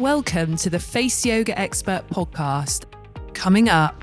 Welcome to the Face Yoga Expert Podcast. Coming up.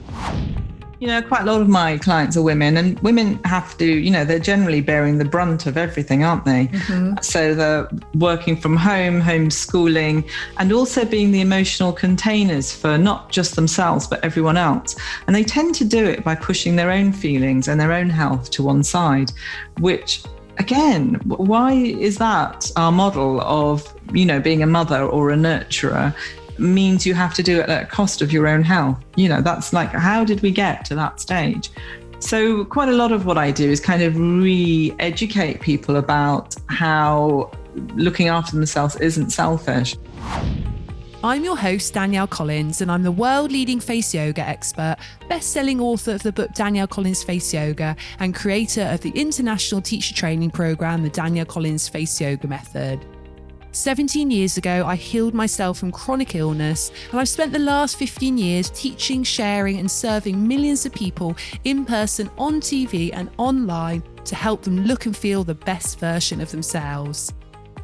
You know, quite a lot of my clients are women, and women have to, you know, they're generally bearing the brunt of everything, aren't they? Mm-hmm. So they're working from home, homeschooling, and also being the emotional containers for not just themselves, but everyone else. And they tend to do it by pushing their own feelings and their own health to one side, which, again, why is that our model of, you know, being a mother or a nurturer? Means you have to do it at a cost of your own health. You know, that's like, how did we get to that stage? So quite a lot of what I do is kind of re-educate people about how looking after themselves isn't selfish. I'm your host, Danielle Collins, and I'm the world-leading face yoga expert, best-selling author of the book Danielle Collins Face Yoga and creator of the international teacher training program, the Danielle Collins Face Yoga Method. 17 years ago, I healed myself from chronic illness, and I've spent the last 15 years teaching, sharing, and serving millions of people in person, on TV, and online to help them look and feel the best version of themselves.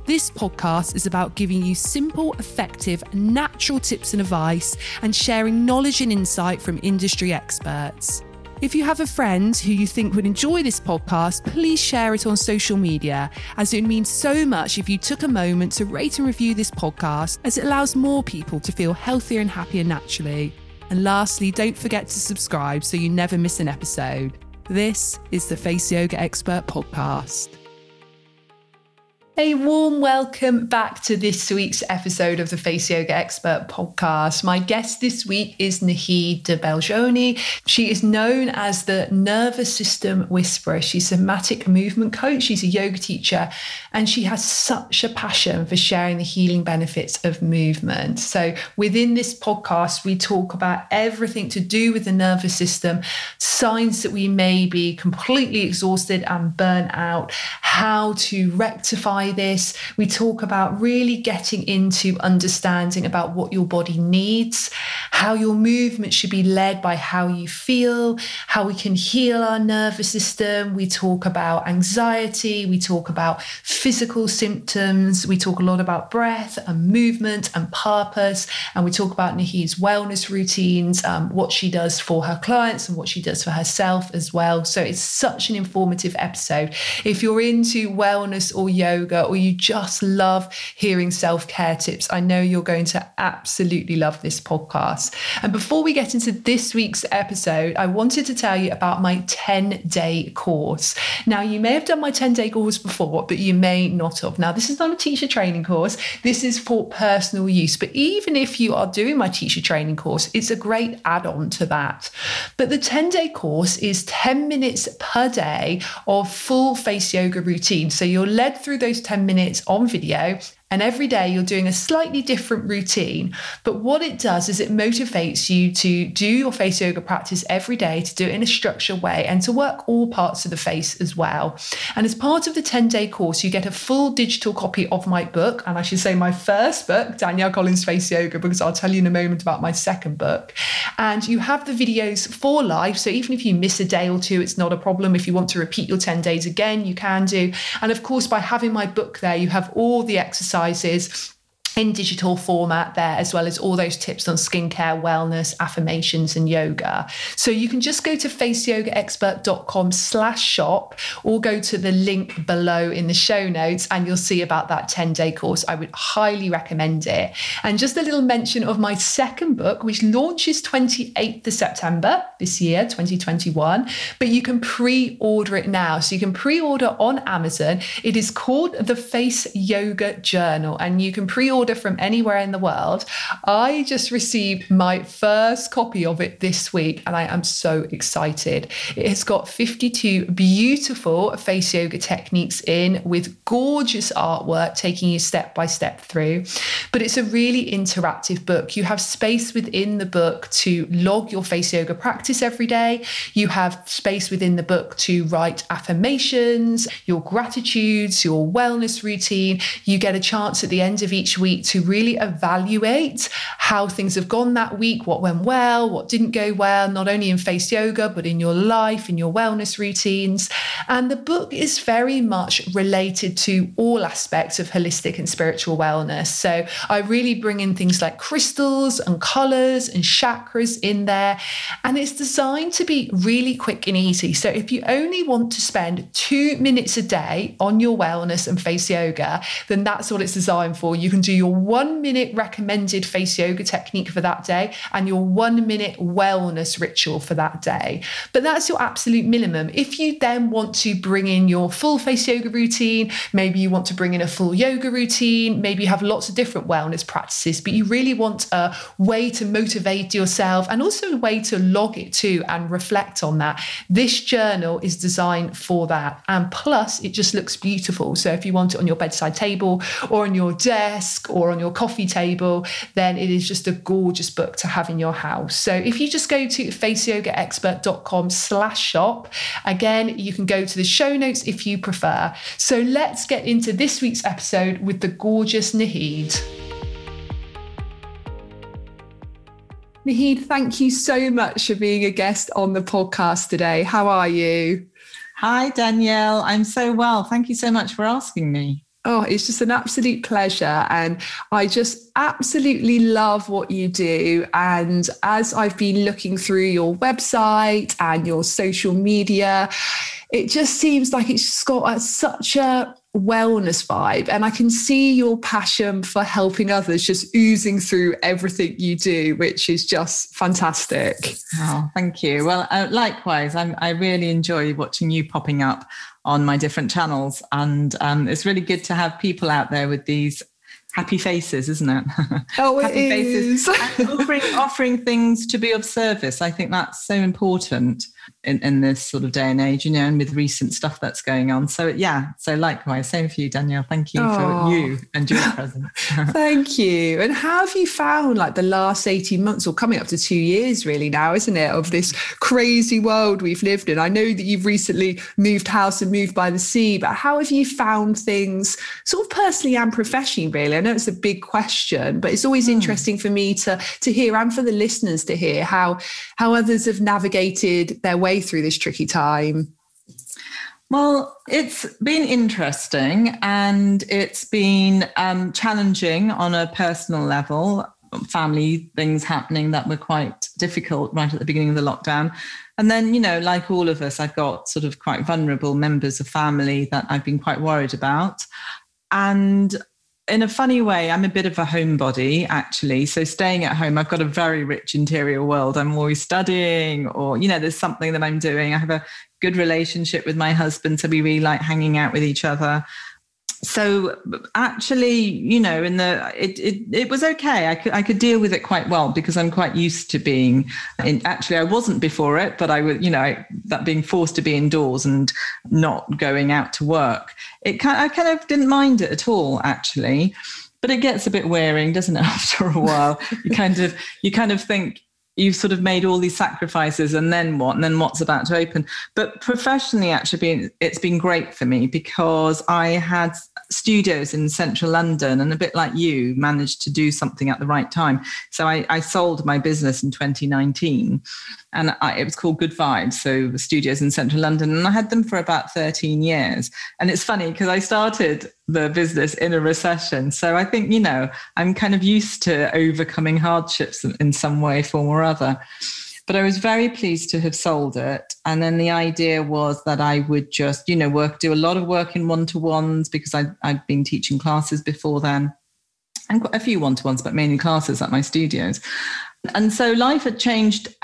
This podcast is about giving you simple, effective, natural tips and advice, and sharing knowledge and insight from industry experts. If you have a friend who you think would enjoy this podcast, please share it on social media, as it would mean so much if you took a moment to rate and review this podcast, as it allows more people to feel healthier and happier naturally. And lastly, don't forget to subscribe so you never miss an episode. This is the Face Yoga Expert Podcast. A warm welcome back to this week's episode of the Face Yoga Expert Podcast. My guest this week is Nahid de Belgeonne. She is known as the Nervous System Whisperer. She's a somatic movement coach. She's a yoga teacher, and she has such a passion for sharing the healing benefits of movement. So within this podcast, we talk about everything to do with the nervous system, signs that we may be completely exhausted and burnt out, how to rectify this. We talk about really getting into understanding about what your body needs, how your movement should be led by how you feel, how we can heal our nervous system. We talk about anxiety. We talk about physical symptoms. We talk a lot about breath and movement and purpose. And we talk about Nahid's wellness routines, what she does for her clients and what she does for herself as well. So it's such an informative episode. If you're into wellness or yoga, or you just love hearing self-care tips, I know you're going to absolutely love this podcast. And before we get into this week's episode, I wanted to tell you about my 10-day course. Now, you may have done my 10-day course before, but you may not have. Now, this is not a teacher training course. This is for personal use. But even if you are doing my teacher training course, it's a great add-on to that. But the 10-day course is 10 minutes per day of full face yoga routine. So you're led through those 10 minutes on video, and every day you're doing a slightly different routine. But what it does is it motivates you to do your face yoga practice every day, to do it in a structured way, and to work all parts of the face as well. And as part of the 10-day course, you get a full digital copy of my book. And I should say my first book, Danielle Collins Face Yoga, because I'll tell you in a moment about my second book. And you have the videos for life. So even if you miss a day or two, it's not a problem. If you want to repeat your 10 days again, you can do. And of course, by having my book there, you have all the exercises in digital format there, as well as all those tips on skincare, wellness, affirmations, and yoga. So you can just go to faceyogaexpert.com/shop or go to the link below in the show notes, and you'll see about that 10-day course. I would highly recommend it. And just a little mention of my second book, which launches 28th of September this year, 2021, but you can pre-order it now. So you can pre-order on Amazon. It is called The Face Yoga Journal, and you can pre-order from anywhere in the world. I just received my first copy of it this week, and I am so excited. It has got 52 beautiful face yoga techniques in, with gorgeous artwork taking you step by step through. But it's a really interactive book. You have space within the book to log your face yoga practice every day. You have space within the book to write affirmations, your gratitudes, your wellness routine. You get a chance at the end of each week week to really evaluate how things have gone that week, what went well, what didn't go well, not only in face yoga, but in your life, in your wellness routines. And the book is very much related to all aspects of holistic and spiritual wellness. So I really bring in things like crystals and colors and chakras in there. And it's designed to be really quick and easy. So if you only want to spend 2 minutes a day on your wellness and face yoga, then that's what it's designed for. You can do your 1 minute recommended face yoga technique for that day and your 1 minute wellness ritual for that day. But that's your absolute minimum. If you then want to bring in your full face yoga routine, maybe you want to bring in a full yoga routine, maybe you have lots of different wellness practices, but you really want a way to motivate yourself and also a way to log it too and reflect on that. This journal is designed for that. And plus, it just looks beautiful. So if you want it on your bedside table or on your desk or on your coffee table, then it is just a gorgeous book to have in your house. So if you just go to faceyogaexpert.com/shop, again, you can go to the show notes if you prefer. So let's get into this week's episode with the gorgeous Nahid. Nahid, thank you so much for being a guest on the podcast today. How are you? Hi, Danielle. I'm so well. Thank you so much for asking me. Oh, it's just an absolute pleasure. And I just absolutely love what you do. And as I've been looking through your website and your social media, it just seems like it's got such a wellness vibe, and I can see your passion for helping others just oozing through everything you do, which is just fantastic. Oh, thank you. Well, likewise, I really enjoy watching you popping up on my different channels, and it's really good to have people out there with these happy faces, isn't it? Oh, it is. And offering things to be of service. I think that's so important in this sort of day and age, you know, and with recent stuff that's going on. So yeah, so likewise, same for you, Danielle. Thank you for you and your presence. Thank you. And how have you found like the last 18 months or coming up to 2 years really now, isn't it, of this crazy world we've lived in? I know that you've recently moved house and moved by the sea, but how have you found things sort of personally and professionally really? I know it's a big question, but it's always interesting for me to hear and for the listeners to hear how others have navigated their way through this tricky time. Well, it's been interesting and it's been challenging on a personal level, family things happening that were quite difficult right at the beginning of the lockdown. And then, you know, like all of us, I've got sort of quite vulnerable members of family that I've been quite worried about. And in a funny way, I'm a bit of a homebody, actually. So staying at home, I've got a very rich interior world. I'm always studying or, you know, there's something that I'm doing. I have a good relationship with my husband, so we really like hanging out with each other. So actually, you know, it was okay. I could deal with it quite well because I'm quite used to being in. Actually, I wasn't before it, but I would, you know, that being forced to be indoors and not going out to work. I kind of didn't mind it at all, actually, but it gets a bit wearing, doesn't it? After a while, you kind of think you've sort of made all these sacrifices, and then what? And then what's about to open? But professionally, actually, it's been great for me because I had studios in central London and a bit like you managed to do something at the right time. So I sold my business in 2019 and it was called Good Vibes. So studios in central London, and I had them for about 13 years. And it's funny because I started the business in a recession. So I think, you know, I'm kind of used to overcoming hardships in some way, form or other. But I was very pleased to have sold it. And then the idea was that I would just, you know, do a lot of work in one-to-ones because I'd been teaching classes before then and quite a few one-to-ones, but mainly classes at my studios. And so life had changed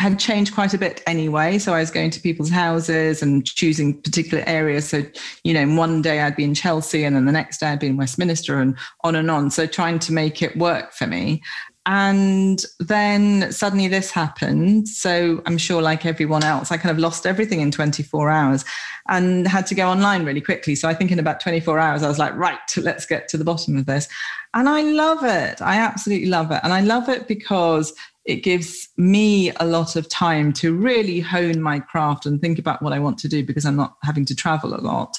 quite a bit anyway. So I was going to people's houses and choosing particular areas. So, you know, one day I'd be in Chelsea and then the next day I'd be in Westminster and on and on. So trying to make it work for me. And then suddenly this happened. So I'm sure like everyone else, I kind of lost everything in 24 hours and had to go online really quickly. So I think in about 24 hours, I was like, right, let's get to the bottom of this. And I love it. I absolutely love it. And I love it because it gives me a lot of time to really hone my craft and think about what I want to do because I'm not having to travel a lot.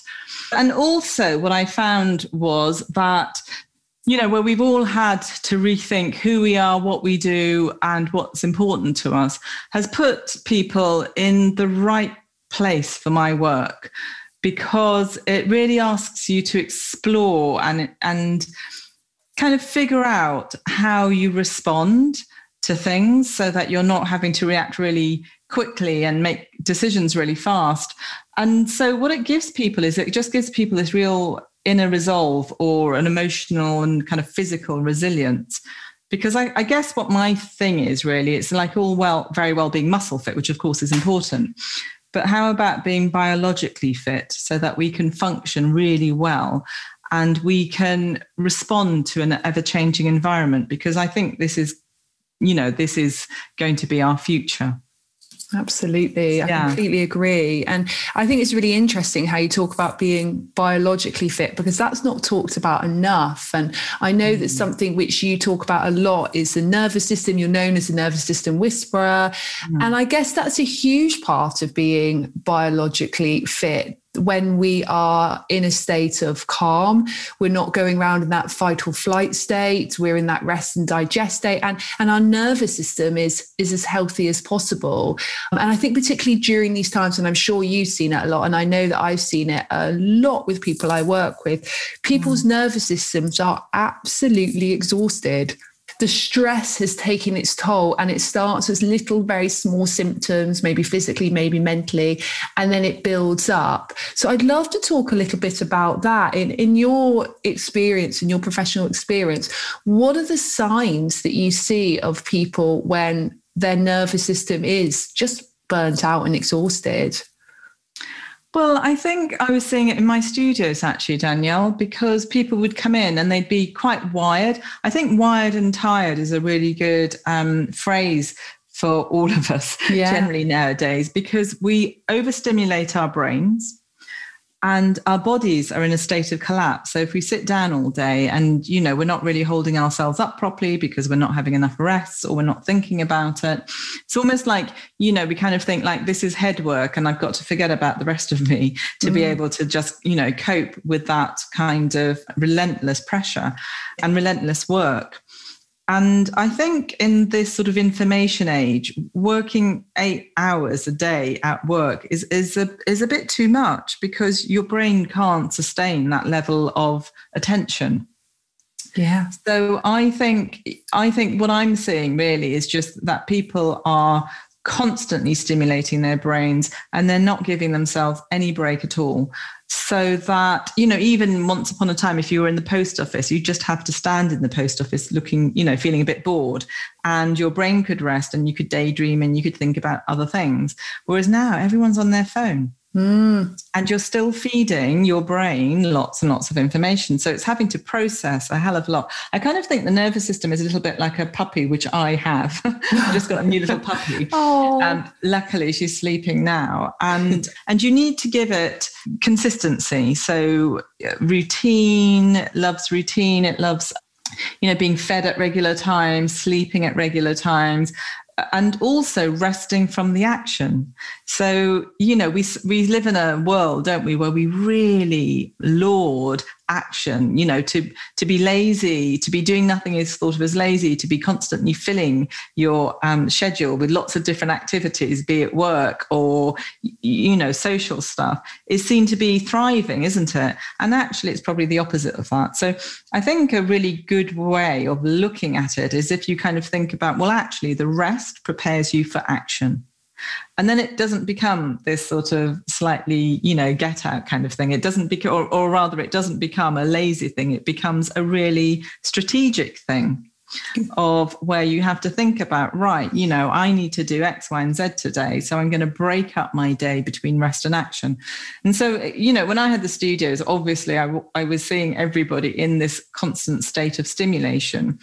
And also what I found was that you know, where we've all had to rethink who we are, what we do, and what's important to us, has put people in the right place for my work, because it really asks you to explore and kind of figure out how you respond to things, so that you're not having to react really quickly and make decisions really fast. And so what it gives people is, it just gives people this real inner resolve, or an emotional and kind of physical resilience. Because I guess what my thing is really, it's like all very well being muscle fit, which of course is important. But how about being biologically fit, so that we can function really well and we can respond to an ever-changing environment? Because I think this is, you know, this is going to be our future. Absolutely. I completely agree. And I think it's really interesting how you talk about being biologically fit, because that's not talked about enough. And I know that something which you talk about a lot is the nervous system. You're known as the nervous system whisperer. And I guess that's a huge part of being biologically fit. When we are in a state of calm, we're not going around in that fight or flight state. We're in that rest and digest state, and our nervous system is as healthy as possible. And I think particularly during these times, and I'm sure you've seen it a lot, and I know that I've seen it a lot with people I work with, people's nervous systems are absolutely exhausted. The stress has taken its toll, and it starts as little, very small symptoms, maybe physically, maybe mentally, and then it builds up. So I'd love to talk a little bit about that. In your experience, in your professional experience, what are the signs that you see of people when their nervous system is just burnt out and exhausted? Well, I think I was seeing it in my studios, actually, Danielle, because people would come in and they'd be quite wired. I think wired and tired is a really good phrase for all of us generally nowadays, because we overstimulate our brains and our bodies are in a state of collapse. So if we sit down all day and, you know, we're not really holding ourselves up properly because we're not having enough rests, or we're not thinking about it. It's almost like, you know, we kind of think like, this is head work and I've got to forget about the rest of me to be able to just, you know, cope with that kind of relentless pressure and relentless work. And I think in this sort of information age, working 8 hours a day at work is a bit too much, because your brain can't sustain that level of attention. Yeah. So I think what I'm seeing really is just that people are constantly stimulating their brains, and they're not giving themselves any break at all. So that, you know, even once upon a time, if you were in the post office, you just have to stand in the post office looking, you know, feeling a bit bored, and your brain could rest and you could daydream and you could think about other things. Whereas now everyone's on their phone and you're still feeding your brain lots and lots of information. So it's having to process a hell of a lot. I kind of think the nervous system is a little bit like a puppy, which I have. I've just got a new little puppy. Luckily, she's sleeping now. And you need to give it consistency. So routine, loves routine. It loves, you know, being fed at regular times, sleeping at regular times, and also resting from the action. So, you know, we live in a world, don't we, where we really laud action. You know, to be lazy, to be doing nothing is thought of as lazy, to be constantly filling your schedule with lots of different activities, be it work or, you know, social stuff, is seen to be thriving, isn't it? And actually it's probably the opposite of that. So I think a really good way of looking at it is if you kind of think about, well, actually the rest prepares you for action. And then it doesn't become this sort of slightly, you know, get out kind of thing. It doesn't become, or rather it doesn't become a lazy thing. It becomes a really strategic thing of where you have to think about, right, you know, I need to do X, Y, and Z today. So I'm going to break up my day between rest and action. And so, you know, when I had the studios, obviously I was seeing everybody in this constant state of stimulation.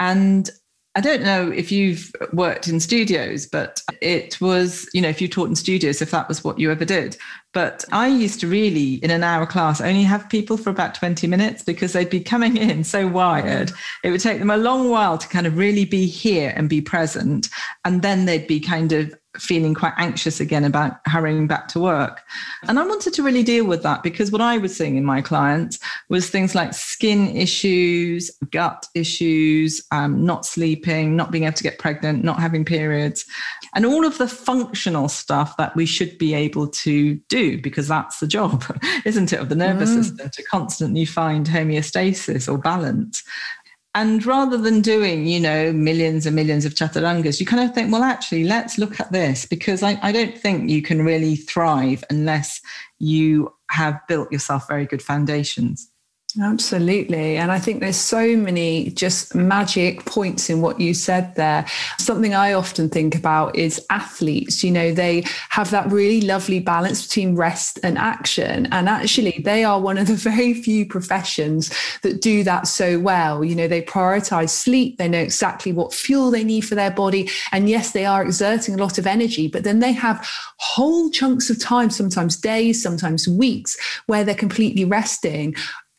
And I don't know if you've worked in studios, but it was, you know, if you taught in studios, if that was what you ever did. But I used to really, in an hour class, only have people for about 20 minutes because they'd be coming in so wired. It would take them a long while to kind of really be here and be present. And then they'd be kind of feeling quite anxious again about hurrying back to work. And I wanted to really deal with that, because what I was seeing in my clients was things like skin issues, gut issues, not sleeping, not being able to get pregnant, not having periods, and all of the functional stuff that we should be able to do, because that's the job, isn't it, of the nervous system, to constantly find homeostasis or balance. And rather than doing, you know, millions and millions of chaturangas, you kind of think, well, actually, let's look at this, because I don't think you can really thrive unless you have built yourself very good foundations. Absolutely. And I think there's so many just magic points in what you said there. Something I often think about is athletes. You know, they have that really lovely balance between rest and action. And actually, they are one of the very few professions that do that so well. You know, they prioritize sleep. They know exactly what fuel they need for their body. And yes, they are exerting a lot of energy, but then they have whole chunks of time, sometimes days, sometimes weeks, where they're completely resting.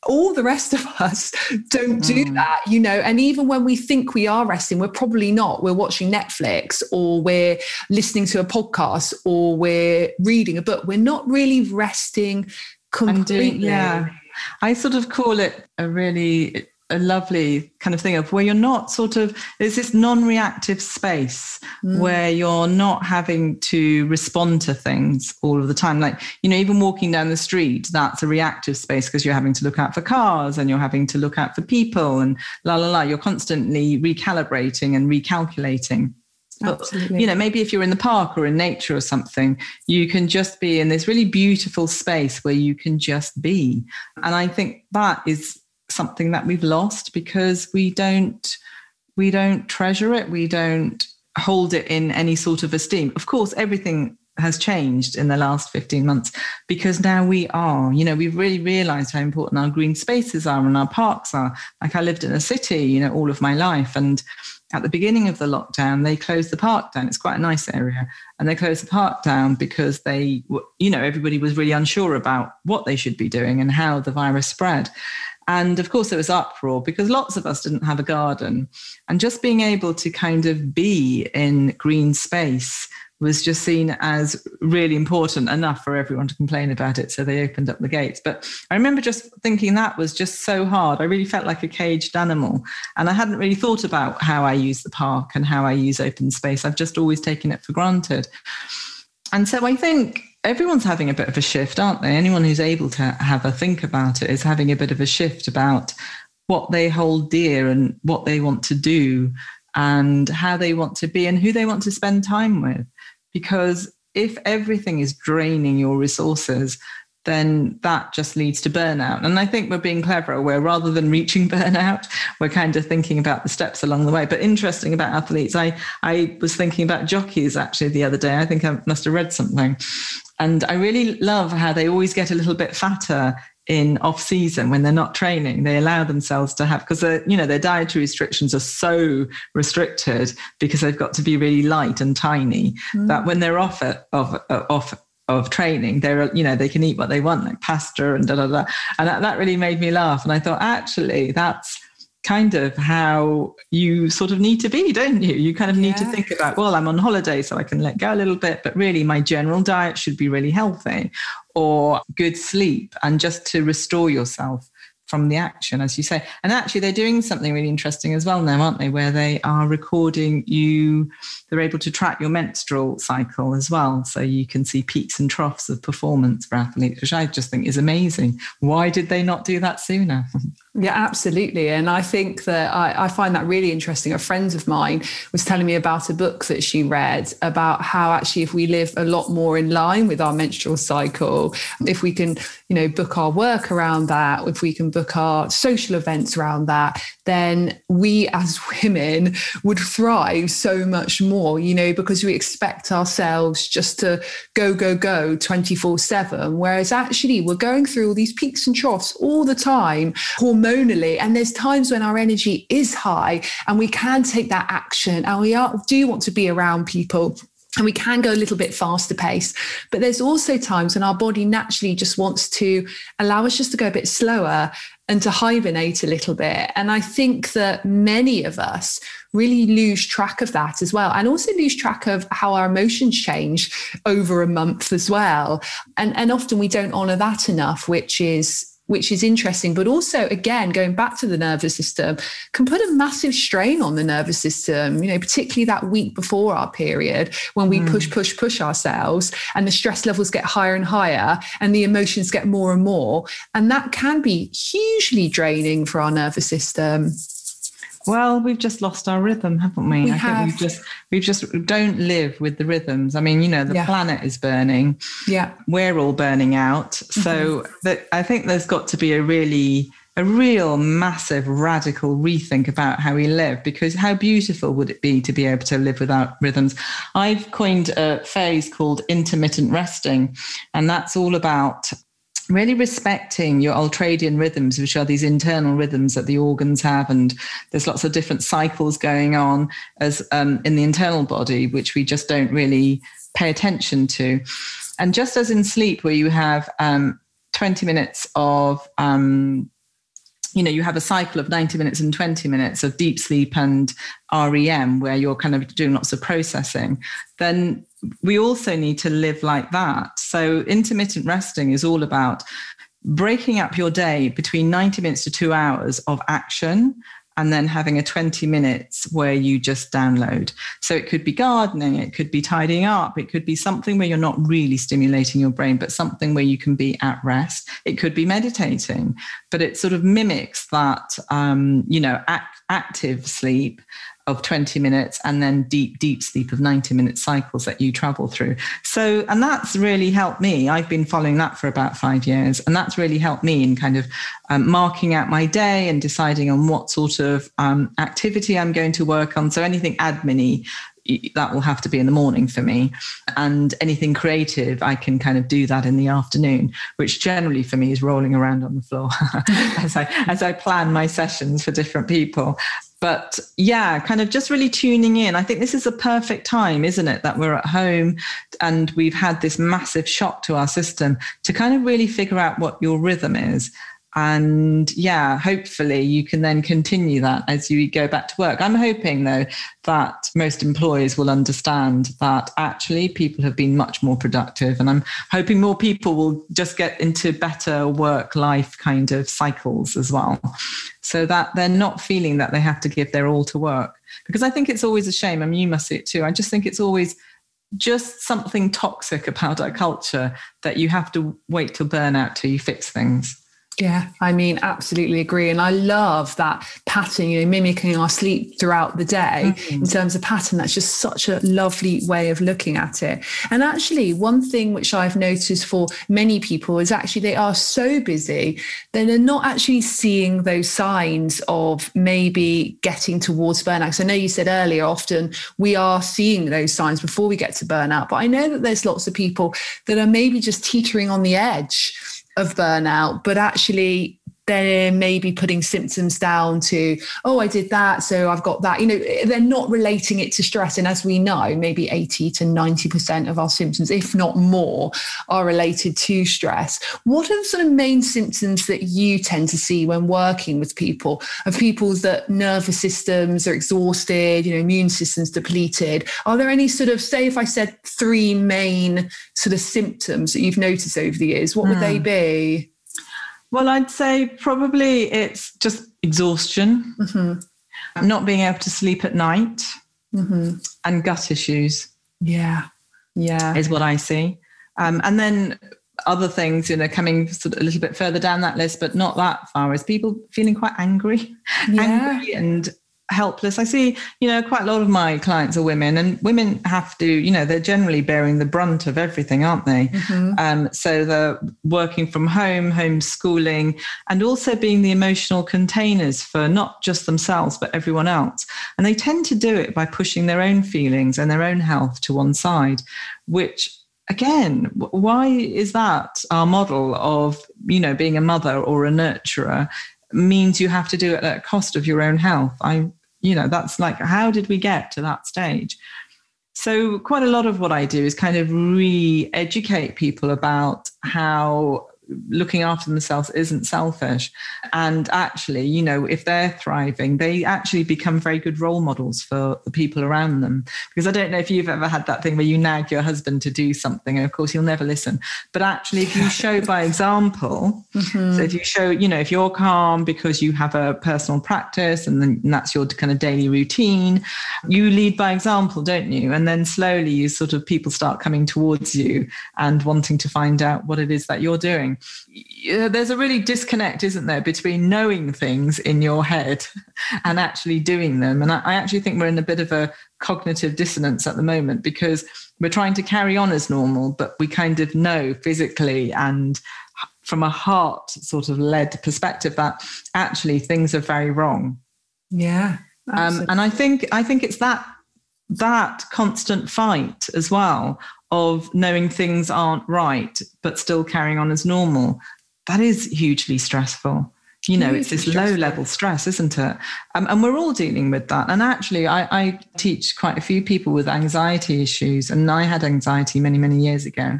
All the rest of us don't do that, you know, and even when we think we are resting, we're probably not. We're watching Netflix, or we're listening to a podcast, or we're reading a book. We're not really resting completely. I sort of call it a lovely kind of thing of where you're not sort of, there's this non-reactive space where you're not having to respond to things all of the time. Like, you know, even walking down the street, that's a reactive space, because you're having to look out for cars and you're having to look out for people and You're constantly recalibrating and recalculating. But, you know, maybe if you're in the park or in nature or something, you can just be in this really beautiful space where you can just be. And I think that is something that we've lost, because we don't treasure it, we don't hold it in any sort of esteem. Of course, everything has changed in the last 15 months, because now we've really realized how important our green spaces are and our parks are. Like, I lived in a city, you know, all of my life, and at the beginning of the lockdown, they closed the park down. It's quite a nice area. And they closed the park down because they, you know, everybody was really unsure about what they should be doing and how the virus spread. And of course, there was uproar because lots of us didn't have a garden. And just being able to kind of be in green space was just seen as really important enough for everyone to complain about it. So they opened up the gates. But I remember just thinking that was just so hard. I really felt like a caged animal. And I hadn't really thought about how I use the park and how I use open space. I've just always taken it for granted. And so I think everyone's having a bit of a shift, aren't they? Anyone who's able to have a think about it is having a bit of a shift about what they hold dear and what they want to do and how they want to be and who they want to spend time with. Because if everything is draining your resources, then that just leads to burnout. And I think we're being cleverer, where rather than reaching burnout, we're kind of thinking about the steps along the way. But interesting about athletes, I was thinking about jockeys actually the other day. I think I must have read something. And I really love how they always get a little bit fatter in off season when they're not training. They allow themselves to have, because you know, their dietary restrictions are so restricted because they've got to be really light and tiny, that when they're off of training, they're, you know, they can eat what they want, like pasta and And that really made me laugh. And I thought, actually, that's kind of how you sort of need to be, don't you? You kind of need to think about, well, I'm on holiday, so I can let go a little bit, but really my general diet should be really healthy, or good sleep, and just to restore yourself from the action, as you say. And actually, they're doing something really interesting as well now, aren't they? Where they are recording you, they're able to track your menstrual cycle as well. So you can see peaks and troughs of performance for athletes, which I just think is amazing. Why did they not do that sooner? Yeah, absolutely. And I think that I find that really interesting. A friend of mine was telling me about a book that she read about how actually, if we live a lot more in line with our menstrual cycle, if we can, you know, book our work around that, if we can book our social events around that, then we as women would thrive so much more, you know, because we expect ourselves just to go 24/7. Whereas actually we're going through all these peaks and troughs all the time hormonally. And there's times when our energy is high and we can take that action, and we do want to be around people And we can go a little bit faster pace, but there's also times when our body naturally just wants to allow us just to go a bit slower and to hibernate a little bit. And I think that many of us really lose track of that as well, and also lose track of how our emotions change over a month as well. And often we don't honor that enough, which is interesting. But also, again, going back to the nervous system, can put a massive strain on the nervous system, you know, particularly that week before our period, when we push ourselves, and the stress levels get higher and higher, and the emotions get more and more. And that can be hugely draining for our nervous system. Well, we've just lost our rhythm, haven't we? I think we just don't live with the rhythms. I mean, you know, the planet is burning. Yeah. We're all burning out. Mm-hmm. So that, I think there's got to be a real massive radical rethink about how we live, because how beautiful would it be to be able to live without rhythms? I've coined a phase called intermittent resting, and that's all about really respecting your ultradian rhythms, which are these internal rhythms that the organs have. And there's lots of different cycles going on as in the internal body, which we just don't really pay attention to. And just as in sleep, where you have 20 minutes of, you have a cycle of 90 minutes and 20 minutes of deep sleep and REM, where you're kind of doing lots of processing, then we also need to live like that. So intermittent resting is all about breaking up your day between 90 minutes to 2 hours of action, and then having a 20 minutes where you just download. So it could be gardening, it could be tidying up, it could be something where you're not really stimulating your brain, but something where you can be at rest. It could be meditating, but it sort of mimics that, active sleep of 20 minutes and then deep sleep of 90-minute cycles that you travel through. So, and that's really helped me. I've been following that for about 5 years, and that's really helped me in kind of marking out my day and deciding on what sort of activity I'm going to work on. So anything admin-y, that will have to be in the morning for me, and anything creative, I can kind of do that in the afternoon, which generally for me is rolling around on the floor as I plan my sessions for different people. But yeah, kind of just really tuning in. I think this is a perfect time, isn't it, that we're at home and we've had this massive shock to our system, to kind of really figure out what your rhythm is. And yeah, hopefully you can then continue that as you go back to work. I'm hoping, though, that most employers will understand that actually people have been much more productive. And I'm hoping more people will just get into better work-life kind of cycles as well, so that they're not feeling that they have to give their all to work. Because I think it's always a shame. I mean, you must see it too. I just think it's always just something toxic about our culture, that you have to wait till burnout till you fix things. Yeah, I mean, absolutely agree. And I love that pattern, you know, mimicking our sleep throughout the day in terms of pattern. That's just such a lovely way of looking at it. And actually, one thing which I've noticed for many people is actually they are so busy that they're not actually seeing those signs of maybe getting towards burnout. So I know you said earlier, often we are seeing those signs before we get to burnout. But I know that there's lots of people that are maybe just teetering on the edge of burnout, but actually they're maybe putting symptoms down to, oh, I did that, so I've got that. You know, they're not relating it to stress. And as we know, maybe 80 to 90% of our symptoms, if not more, are related to stress. What are the sort of main symptoms that you tend to see when working with people, of people that nervous systems are exhausted, you know, immune systems depleted? Are there any sort of, say, if I said 3 main sort of symptoms that you've noticed over the years, what would they be? Well, I'd say probably it's just exhaustion, not being able to sleep at night, and gut issues. Yeah, is what I see. And then other things, you know, coming sort of a little bit further down that list, but not that far, is people feeling quite angry and helpless. I see, you know, quite a lot of my clients are women, and women have to, you know, they're generally bearing the brunt of everything, aren't they? So they're working from home, homeschooling, and also being the emotional containers for not just themselves, but everyone else. And they tend to do it by pushing their own feelings and their own health to one side, which, again, why is that? Our model of, you know, being a mother or a nurturer means you have to do it at cost of your own health. That's like, how did we get to that stage? So quite a lot of what I do is kind of re-educate people about how looking after themselves isn't selfish. And actually, you know, if they're thriving, they actually become very good role models for the people around them. Because I don't know if you've ever had that thing where you nag your husband to do something, and of course he'll never listen. But actually, if you show by example, mm-hmm. So if you show, you know, if you're calm because you have a personal practice and then that's your kind of daily routine, you lead by example, don't you? And then slowly you sort of, people start coming towards you and wanting to find out what it is that you're doing. There's a really disconnect, isn't there, between knowing things in your head and actually doing them. And I actually think we're in a bit of a cognitive dissonance at the moment, because we're trying to carry on as normal, but we kind of know physically and from a heart sort of led perspective that actually things are very wrong. Yeah. And I think it's that constant fight as well of knowing things aren't right, but still carrying on as normal. That is hugely stressful. You know, it's this low level stress, isn't it? And we're all dealing with that. And actually, I teach quite a few people with anxiety issues. And I had anxiety many, many years ago.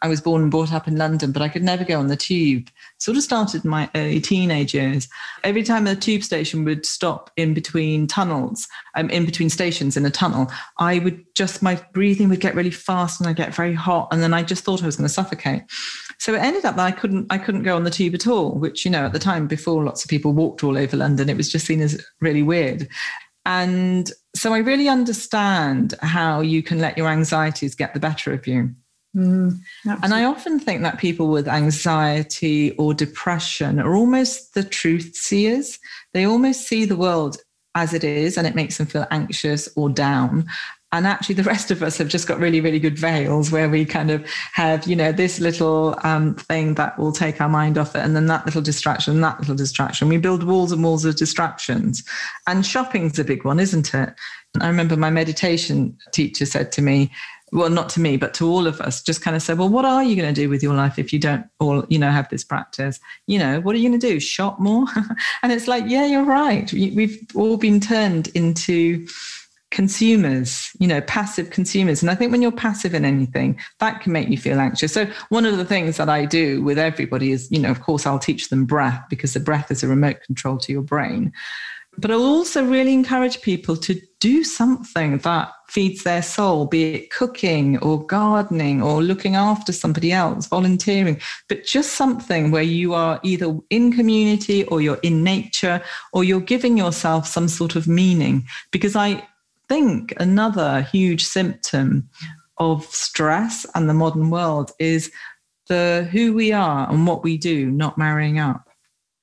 I was born and brought up in London, but I could never go on the tube. Sort of started in my early teenage years. Every time a tube station would stop in between tunnels, in between stations in a tunnel, I would just, my breathing would get really fast and I'd get very hot. And then I just thought I was going to suffocate. So it ended up that I couldn't go on the tube at all, which, you know, at the time before lots of people walked all over London, it was just seen as really weird. And so I really understand how you can let your anxieties get the better of you. Mm, and I often think that people with anxiety or depression are almost the truth seers. They almost see the world as it is, and it makes them feel anxious or down. And actually, the rest of us have just got really, really good veils where we kind of have, you know, this little thing that will take our mind off it. And then that little distraction, that little distraction. We build walls and walls of distractions. And shopping's a big one, isn't it? I remember my meditation teacher said to me, well, not to me, but to all of us, just kind of said, well, what are you going to do with your life if you don't all, you know, have this practice? You know, what are you going to do? Shop more? And it's like, yeah, you're right. We've all been turned into consumers, you know, passive consumers. And I think when you're passive in anything, that can make you feel anxious. So one of the things that I do with everybody is, you know, of course, I'll teach them breath, because the breath is a remote control to your brain. But I'll also really encourage people to do something that feeds their soul, be it cooking or gardening or looking after somebody else, volunteering, but just something where you are either in community or you're in nature or you're giving yourself some sort of meaning. Because I think another huge symptom of stress and the modern world is the who we are and what we do not marrying up.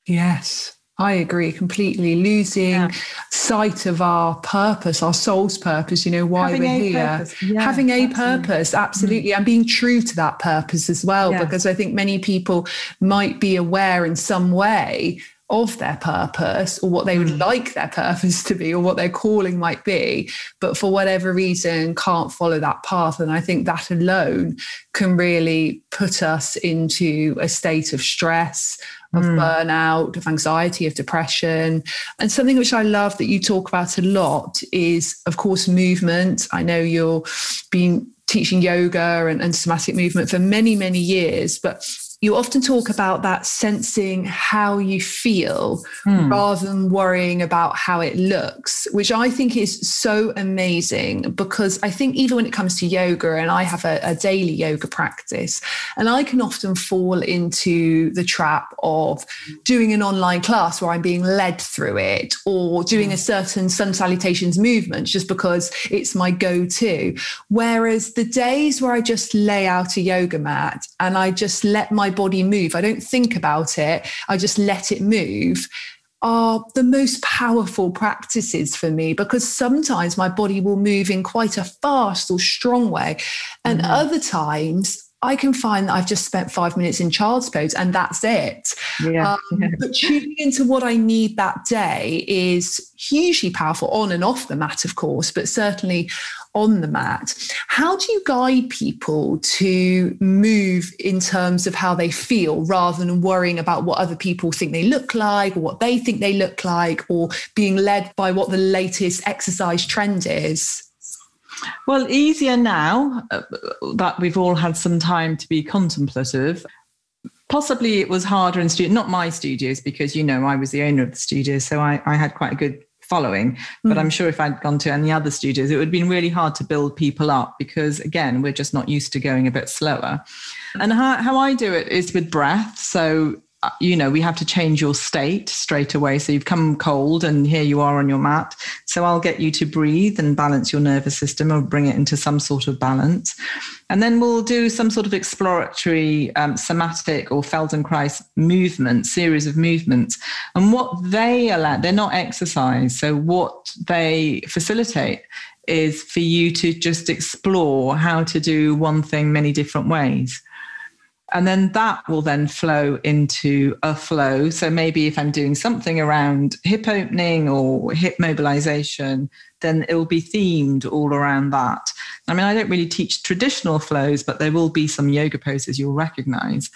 Yes, I agree completely. Losing sight of our purpose, our soul's purpose, you know, why we're here. Yeah, having a purpose, absolutely. Mm-hmm. And being true to that purpose as well, because I think many people might be aware in some way of their purpose or what they would like their purpose to be or what their calling might be, but for whatever reason can't follow that path. And I think that alone can really put us into a state of stress, of burnout, of anxiety, of depression. And something which I love that you talk about a lot is, of course, movement. I know you're been teaching yoga and somatic movement for many, many years, but you often talk about that sensing how you feel rather than worrying about how it looks, which I think is so amazing, because I think even when it comes to yoga, and I have a daily yoga practice, and I can often fall into the trap of doing an online class where I'm being led through it, or doing a certain sun salutations movement just because it's my go-to. Whereas the days where I just lay out a yoga mat and I just let my body move, I don't think about it, I just let it move, are the most powerful practices for me, because sometimes my body will move in quite a fast or strong way, and other times I can find that I've just spent 5 minutes in child's pose and that's it. But tuning into what I need that day is hugely powerful, on and off the mat, of course, but certainly on the mat. How do you guide people to move in terms of how they feel rather than worrying about what other people think they look like, or what they think they look like, or being led by what the latest exercise trend is? Well, easier now that we've all had some time to be contemplative. Possibly it was harder in studio, not my studios, because, you know, I was the owner of the studio, so I had quite a good following. But I'm sure if I'd gone to any other studios, it would have been really hard to build people up because, again, we're just not used to going a bit slower. And how I do it is with breath. So, you know, we have to change your state straight away. So you've come cold and here you are on your mat. So I'll get you to breathe and balance your nervous system or bring it into some sort of balance. And then we'll do some sort of exploratory somatic or Feldenkrais movement, series of movements. And what they allow, they're not exercise. So what they facilitate is for you to just explore how to do one thing many different ways. And then that will then flow into a flow. So maybe if I'm doing something around hip opening or hip mobilization, then it will be themed all around that. I mean, I don't really teach traditional flows, but there will be some yoga poses you'll recognize.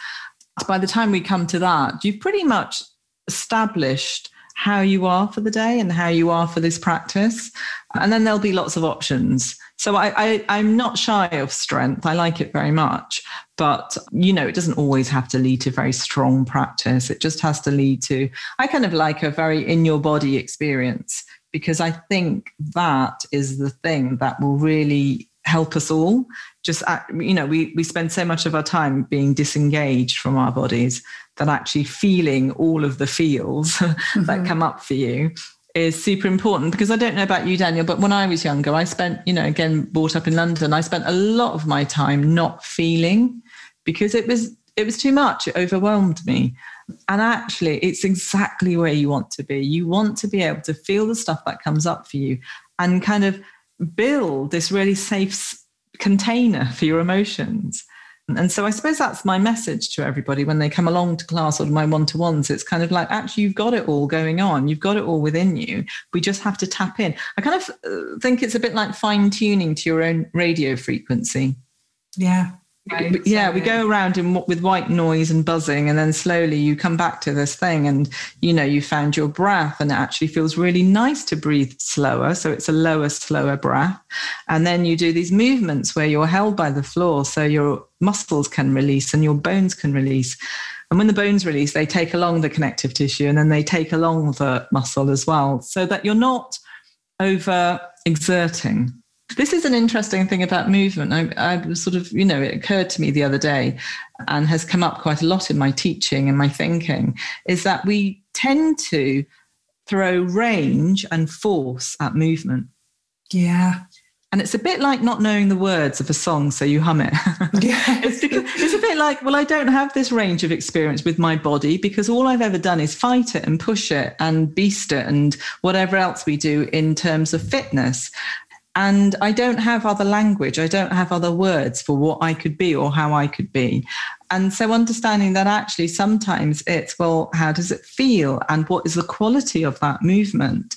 By the time we come to that, you've pretty much established how you are for the day and how you are for this practice. And then there'll be lots of options. So I'm not shy of strength. I like it very much. But, you know, it doesn't always have to lead to very strong practice. It just has to lead to, I kind of like a very in your body experience, because I think that is the thing that will really help us all. Just, you know, we spend so much of our time being disengaged from our bodies that actually feeling all of the feels that come up for you is super important. Because I don't know about you, Danielle, but when I was younger, I spent, you know, again, brought up in London, I spent a lot of my time not feeling because it was too much. It overwhelmed me. And actually, it's exactly where you want to be. You want to be able to feel the stuff that comes up for you and kind of build this really safe container for your emotions. And so I suppose that's my message to everybody when they come along to class or to my one-to-ones. It's kind of like, actually, you've got it all going on. You've got it all within you. We just have to tap in. I kind of think it's a bit like fine-tuning to your own radio frequency. Yeah. Right. Yeah, we go around with white noise and buzzing, and then slowly you come back to this thing and, you know, you found your breath, and it actually feels really nice to breathe slower. So it's a lower, slower breath. And then you do these movements where you're held by the floor. So your muscles can release and your bones can release. And when the bones release, they take along the connective tissue and then they take along the muscle as well, so that you're not over exerting. This is an interesting thing about movement. I was sort of, you know, it occurred to me the other day and has come up quite a lot in my teaching and my thinking, is that we tend to throw range and force at movement. Yeah. And it's a bit like not knowing the words of a song, so you hum it. Yeah. It's a bit like, well, I don't have this range of experience with my body because all I've ever done is fight it and push it and beast it and whatever else we do in terms of fitness. And I don't have other language. I don't have other words for what I could be or how I could be. And so understanding that actually sometimes it's, well, how does it feel? And what is the quality of that movement?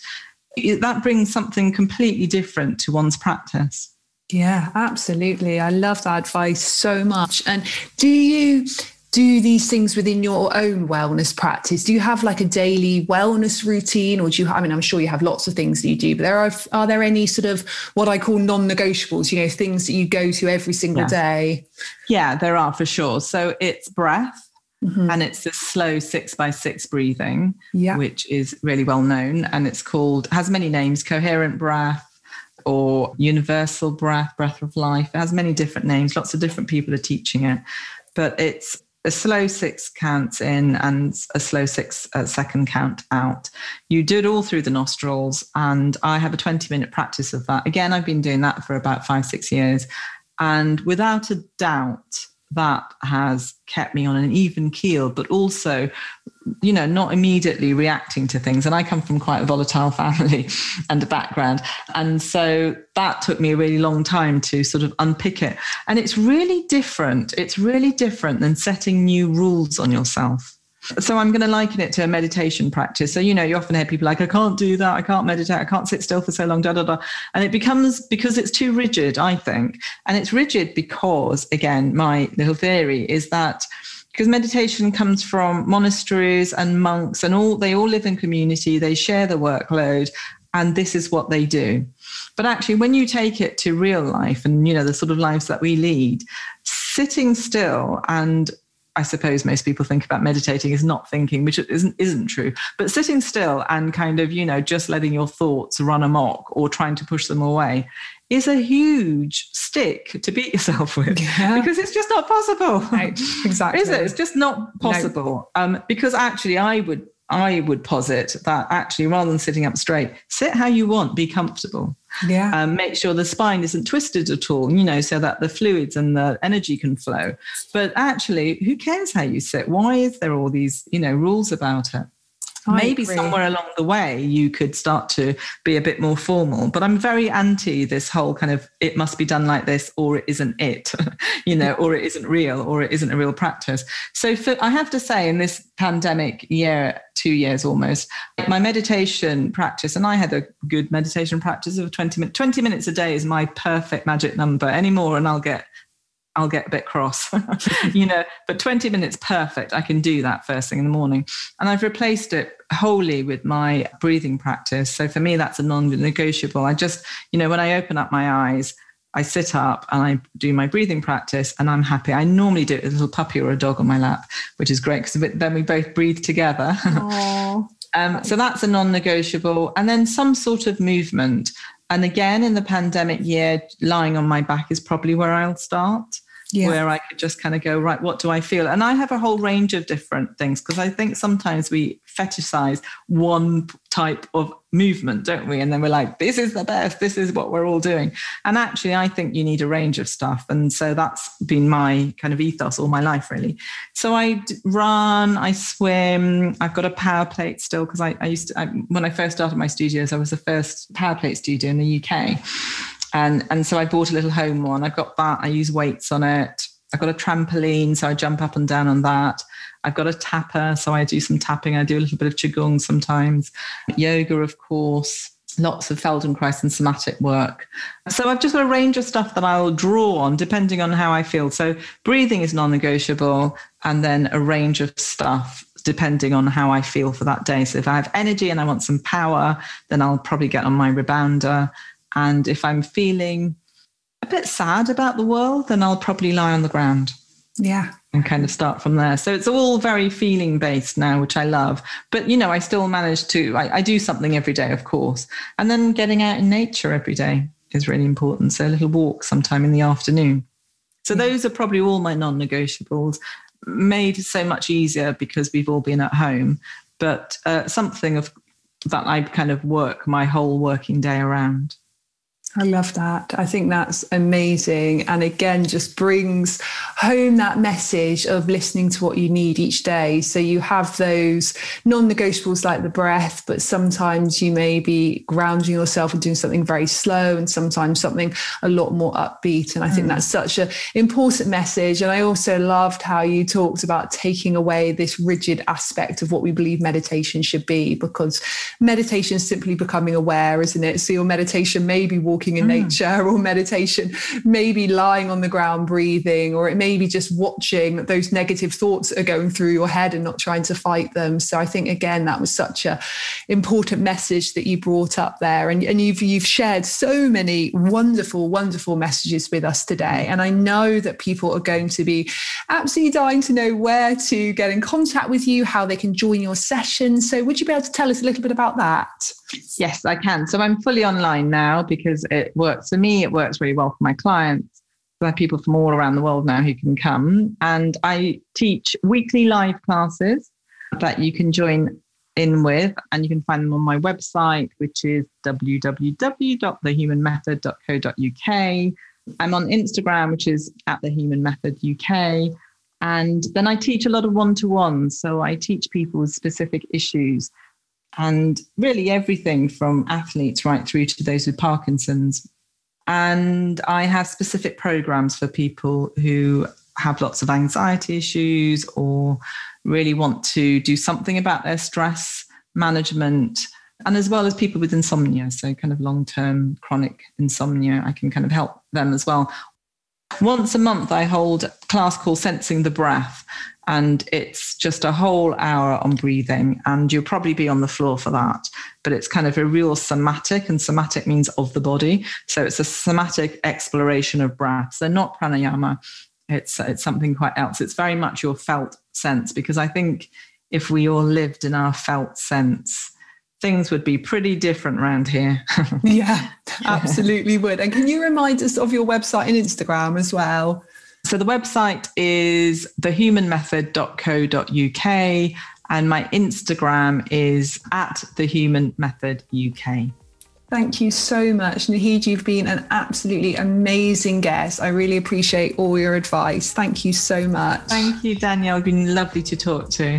That brings something completely different to one's practice. Yeah, absolutely. I love that advice so much. And do you do these things within your own wellness practice? Do you have like a daily wellness routine, or do you, I mean, I'm sure you have lots of things that you do, but are there any sort of what I call non-negotiables, you know, things that you go to every single day? Yeah, there are for sure. So it's breath. Mm-hmm. And it's this slow 6x6 breathing, which is really well known. And it's called, has many names, coherent breath, or universal breath, breath of life. It has many different names. Lots of different people are teaching it, but it's a slow 6 counts in and a slow 6 second count out. You do it all through the nostrils. And I have a 20-minute practice of that. Again, I've been doing that for about 5-6 years. And without a doubt, that has kept me on an even keel, but also, you know, not immediately reacting to things. And I come from quite a volatile family and a background. And so that took me a really long time to sort of unpick it. And it's really different. It's really different than setting new rules on yourself. So I'm going to liken it to a meditation practice. So, you know, you often hear people like, I can't do that. I can't meditate. I can't sit still for so long, da, da, da. And it becomes, because it's too rigid, I think. And it's rigid because, again, my little theory is that because meditation comes from monasteries and monks and all, they all live in community. They share the workload, and this is what they do. But actually, when you take it to real life and, you know, the sort of lives that we lead, sitting still, and I suppose most people think about meditating as not thinking, which isn't true, but sitting still and kind of, you know, just letting your thoughts run amok or trying to push them away is a huge stick to beat yourself with, because it's just not possible. Right. Exactly. Is it? It's just not possible. No. Because actually I would posit that actually, rather than sitting up straight, sit how you want, be comfortable. Yeah. Make sure the spine isn't twisted at all, you know, so that the fluids and the energy can flow. But actually, who cares how you sit? Why is there all these, you know, rules about it? Maybe somewhere along the way you could start to be a bit more formal, but I'm very anti this whole kind of, it must be done like this, or it isn't it, you know, or it isn't real, or it isn't a real practice. So I have to say, in this pandemic year, 2 years almost, my meditation practice, and I had a good meditation practice of 20 minutes a day is my perfect magic number anymore. And I'll get a bit cross, you know, but 20 minutes, perfect. I can do that first thing in the morning. And I've replaced it wholly with my breathing practice. So for me, that's a non-negotiable. I just, you know, when I open up my eyes, I sit up and I do my breathing practice and I'm happy. I normally do it with a little puppy or a dog on my lap, which is great because then we both breathe together. So that's a non-negotiable. And then some sort of movement. And again, in the pandemic year, lying on my back is probably where I'll start, where I could just kind of go, right, what do I feel? And I have a whole range of different things, because I think sometimes we fetishize one type of movement, don't we? And then we're like, this is the best, this is what we're all doing. And actually, I think you need a range of stuff. And so that's been my kind of ethos all my life, really. So I run, I swim, I've got a power plate still, because I used to, when I first started my studios, I was the first power plate studio in the UK. And so I bought a little home one. I've got that, I use weights on it. I've got a trampoline, so I jump up and down on that. I've got a tapper, so I do some tapping. I do a little bit of Qigong sometimes. Yoga, of course, lots of Feldenkrais and somatic work. So I've just got a range of stuff that I'll draw on depending on how I feel. So breathing is non-negotiable, and then a range of stuff depending on how I feel for that day. So if I have energy and I want some power, then I'll probably get on my rebounder. And if I'm feeling a bit sad about the world, then I'll probably lie on the ground. Yeah. And kind of start from there. So it's all very feeling based now, which I love. But, you know, I still manage to, I do something every day, of course. And then getting out in nature every day is really important. So a little walk sometime in the afternoon. So those are probably all my non-negotiables, made so much easier because we've all been at home. But something of that I kind of work my whole working day around. I love that. I think that's amazing. And again, just brings home that message of listening to what you need each day. So you have those non-negotiables like the breath, but sometimes you may be grounding yourself and doing something very slow, and sometimes something a lot more upbeat. And I think that's such an important message. And I also loved how you talked about taking away this rigid aspect of what we believe meditation should be, because meditation is simply becoming aware, isn't it? So your meditation may be walking in nature, or meditation maybe lying on the ground breathing, or it may be just watching those negative thoughts are going through your head and not trying to fight them. So I think again that was such a important message that you brought up there, and you've shared so many wonderful messages with us today. And I know that people are going to be absolutely dying to know where to get in contact with you, how they can join your session. So would you be able to tell us a little bit about that? Yes, I can. So I'm fully online now because it works for me. It works really well for my clients. I have people from all around the world now who can come. And I teach weekly live classes that you can join in with. And you can find them on my website, which is www.thehumanmethod.co.uk. I'm on Instagram, which is @thehumanmethoduk. And then I teach a lot of one-to-ones. So I teach people with specific issues. And really everything from athletes right through to those with Parkinson's. And I have specific programs for people who have lots of anxiety issues or really want to do something about their stress management, and as well as people with insomnia. So kind of long-term chronic insomnia, I can kind of help them as well. Once a month, I hold a class called Sensing the Breath, And it's just a whole hour on breathing, and you'll probably be on the floor for that. But it's kind of a real somatic, and somatic means of the body. So it's a somatic exploration of breath. So not pranayama. It's something quite else. It's very much your felt sense, because I think if we all lived in our felt sense, things would be pretty different around here. Yeah, absolutely would. And can you remind us of your website and Instagram as well? So the website is thehumanmethod.co.uk, and my Instagram is @thehumanmethoduk. Thank you so much, Nahid. You've been an absolutely amazing guest. I really appreciate all your advice. Thank you so much. Thank you, Danielle. It's been lovely to talk to.